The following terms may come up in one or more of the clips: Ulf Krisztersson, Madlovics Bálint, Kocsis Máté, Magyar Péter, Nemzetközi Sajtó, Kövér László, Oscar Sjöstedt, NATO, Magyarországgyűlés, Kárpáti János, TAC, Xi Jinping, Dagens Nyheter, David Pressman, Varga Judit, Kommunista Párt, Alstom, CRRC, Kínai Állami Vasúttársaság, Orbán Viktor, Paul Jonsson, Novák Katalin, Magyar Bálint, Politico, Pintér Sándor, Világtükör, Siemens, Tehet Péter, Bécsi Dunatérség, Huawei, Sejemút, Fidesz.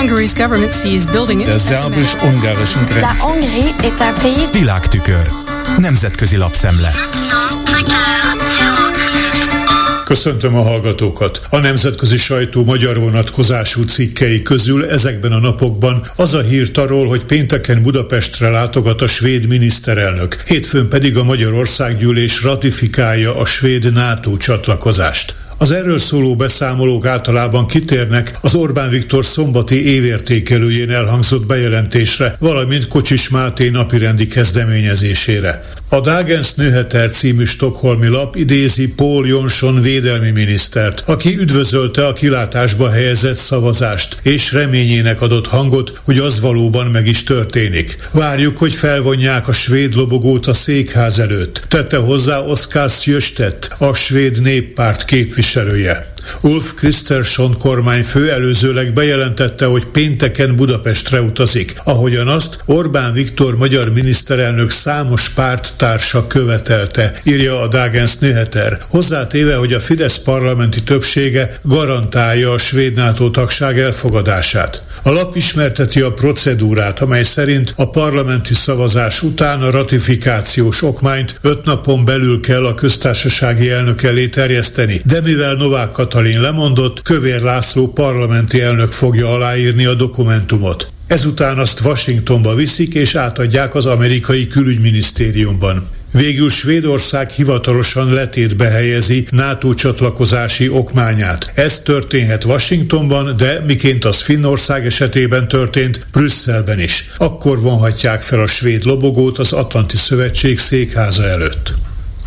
Der szerbus-ungarischen Grenze. Világtükör. Nemzetközi lapszemle. Köszöntöm a hallgatókat! A Nemzetközi Sajtó magyar vonatkozású cikkei közül ezekben a napokban az a hírt arról, hogy pénteken Budapestre látogat a svéd miniszterelnök, hétfőn pedig a Magyarországgyűlés ratifikálja a svéd NATO csatlakozást. Az erről szóló beszámolók általában kitérnek az Orbán Viktor szombati évértékelőjén elhangzott bejelentésre, valamint Kocsis Máté napirendi kezdeményezésére. A Dagens Nyheter című stockholmi lap idézi Paul Jonsson védelmi minisztert, aki üdvözölte a kilátásba helyezett szavazást, és reményének adott hangot, hogy az valóban meg is történik. Várjuk, hogy felvonják a svéd lobogót a székház előtt, tette hozzá Oscar Sjöstedt, a svéd néppárt képviselője. Ulf Krisztersson kormányfő előzőleg bejelentette, hogy pénteken Budapestre utazik, ahogyan azt Orbán Viktor magyar miniszterelnök számos párttársa követelte, írja a Dagens Nyheter, hozzátéve, hogy a Fidesz parlamenti többsége garantálja a svéd NATO tagság elfogadását. A lap ismerteti a procedúrát, amely szerint a parlamenti szavazás után a ratifikációs okmányt 5 napon belül kell a köztársasági elnök elé terjeszteni, de mivel Novák Katalin lemondott, Kövér László parlamenti elnök fogja aláírni a dokumentumot. Ezután azt Washingtonba viszik és átadják az amerikai külügyminisztériumban. Végül Svédország hivatalosan letétbe helyezi NATO csatlakozási okmányát. Ez történhet Washingtonban, de miként az Finnország esetében történt, Brüsszelben is. Akkor vonhatják fel a svéd lobogót az Atlanti Szövetség székháza előtt.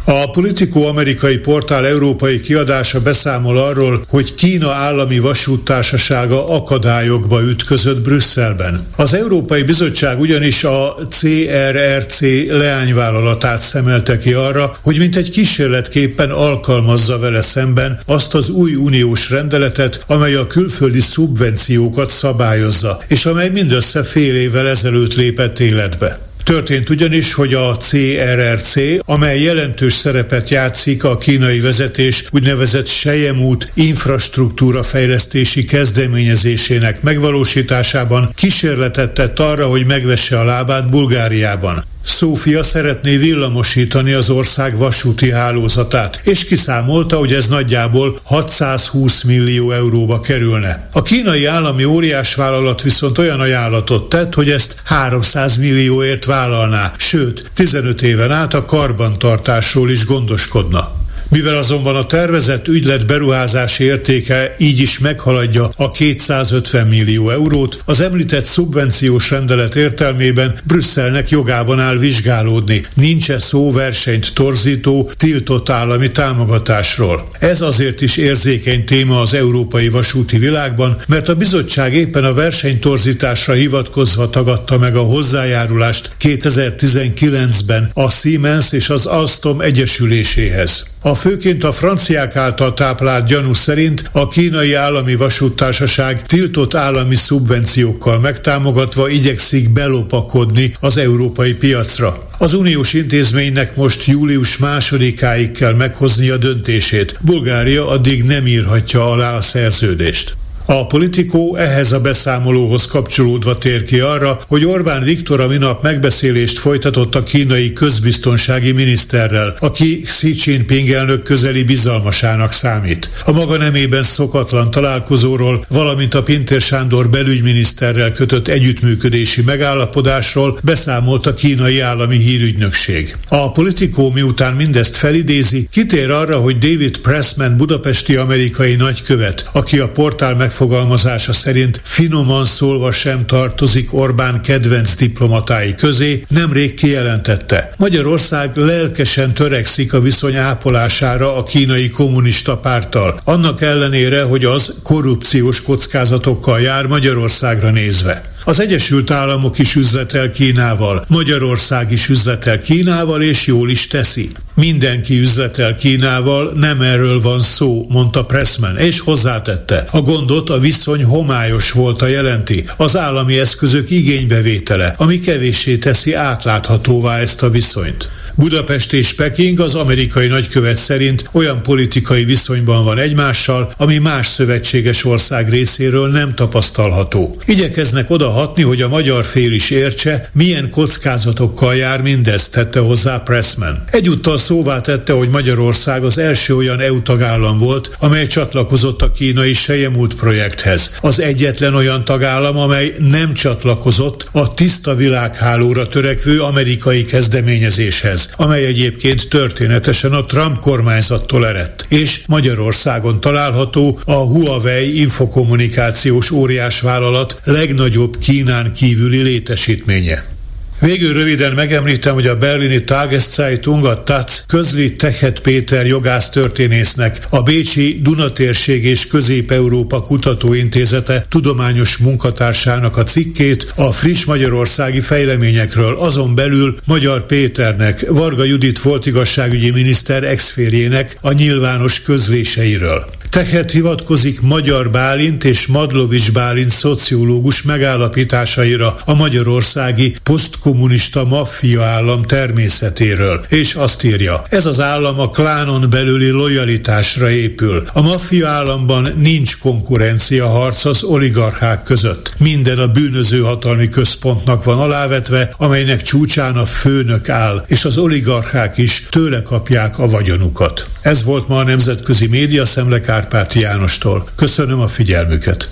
A Politico amerikai portál európai kiadása beszámol arról, hogy Kína Állami Vasúttársasága akadályokba ütközött Brüsszelben. Az Európai Bizottság ugyanis a CRRC leányvállalatát szemelte ki arra, hogy mintegy kísérletképpen alkalmazza vele szemben azt az új uniós rendeletet, amely a külföldi szubvenciókat szabályozza, és amely mindössze fél évvel ezelőtt lépett életbe. Történt ugyanis, hogy a CRRC, amely jelentős szerepet játszik a kínai vezetés úgynevezett Sejemút infrastruktúrafejlesztési kezdeményezésének megvalósításában, kísérletet tett arra, hogy megvesse a lábát Bulgáriában. Szófia szeretné villamosítani az ország vasúti hálózatát, és kiszámolta, hogy ez nagyjából 620 millió euróba kerülne. A kínai állami óriásvállalat viszont olyan ajánlatot tett, hogy ezt 300 millióért vállalná, sőt, 15 éven át a karbantartásról is gondoskodna. Mivel azonban a tervezett ügylet beruházási értéke így is meghaladja a 250 millió eurót, az említett szubvenciós rendelet értelmében Brüsszelnek jogában áll vizsgálódni. Nincs-e szó versenyt torzító, tiltott állami támogatásról. Ez azért is érzékeny téma az európai vasúti világban, mert a bizottság éppen a versenytorzításra hivatkozva tagadta meg a hozzájárulást 2019-ben a Siemens és az Alstom egyesüléséhez. A főként a franciák által táplált gyanú szerint a Kínai Állami Vasúttársaság tiltott állami szubvenciókkal megtámogatva igyekszik belopakodni az európai piacra. Az uniós intézménynek most július 2-áig kell meghozni a döntését. Bulgária addig nem írhatja alá a szerződést. A Politico ehhez a beszámolóhoz kapcsolódva tér ki arra, hogy Orbán Viktor a minap megbeszélést folytatott a kínai közbiztonsági miniszterrel, aki Xi Jinping elnök közeli bizalmasának számít. A maga nemében szokatlan találkozóról, valamint a Pintér Sándor belügyminiszterrel kötött együttműködési megállapodásról beszámolt a kínai állami hírügynökség. A Politico, miután mindezt felidézi, kitér arra, hogy David Pressman budapesti amerikai nagykövet, aki a portál megfogalmazása szerint finoman szólva sem tartozik Orbán kedvenc diplomatái közé, nemrég kijelentette. Magyarország lelkesen törekszik a viszony ápolására a Kínai Kommunista Párttal, annak ellenére, hogy az korrupciós kockázatokkal jár Magyarországra nézve. Az Egyesült Államok is üzletel Kínával, Magyarország is üzletel Kínával, és jól is teszi. Mindenki üzletel Kínával, nem erről van szó, mondta Pressman, és hozzátette. A gondot a viszony homályos volta jelenti, az állami eszközök igénybevétele, ami kevéssé teszi átláthatóvá ezt a viszonyt. Budapest és Peking az amerikai nagykövet szerint olyan politikai viszonyban van egymással, ami más szövetséges ország részéről nem tapasztalható. Igyekeznek odahatni, hogy a magyar fél is értse, milyen kockázatokkal jár mindez, tette hozzá Pressman. Egyúttal szóvá tette, hogy Magyarország az első olyan EU tagállam volt, amely csatlakozott a kínai Sejemút projekthez. Az egyetlen olyan tagállam, amely nem csatlakozott a tiszta világhálóra törekvő amerikai kezdeményezéshez, amely egyébként történetesen a Trump kormányzattól eredt, és Magyarországon található a Huawei infokommunikációs óriásvállalat legnagyobb Kínán kívüli létesítménye. Végül röviden megemlítem, hogy a berlini Tageszeitung, a TAC közli Tehet Péter jogásztörténésznek a Bécsi Dunatérség és Közép-Európa Kutatóintézete tudományos munkatársának a cikkét a friss magyarországi fejleményekről, azon belül Magyar Péternek, Varga Judit volt igazságügyi miniszter ex-férjének a nyilvános közléseiről. Tehet hivatkozik Magyar Bálint és Madlovics Bálint szociológus megállapításaira a magyarországi posztkommunista maffia állam természetéről, és azt írja: ez az állam a klánon belüli lojalitásra épül. A maffia államban nincs konkurencia harc az oligarchák között. Minden a bűnöző hatalmi központnak van alávetve, amelynek csúcsán a főnök áll, és az oligarchák is tőle kapják a vagyonukat. Ez volt ma a Nemzetközi Média Szemle Kárpáti Jánostól. Köszönöm a figyelmüket.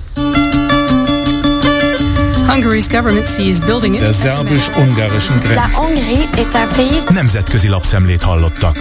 De szerbus-ungarischen Grenze. Nemzetközi lapszemlét hallottak.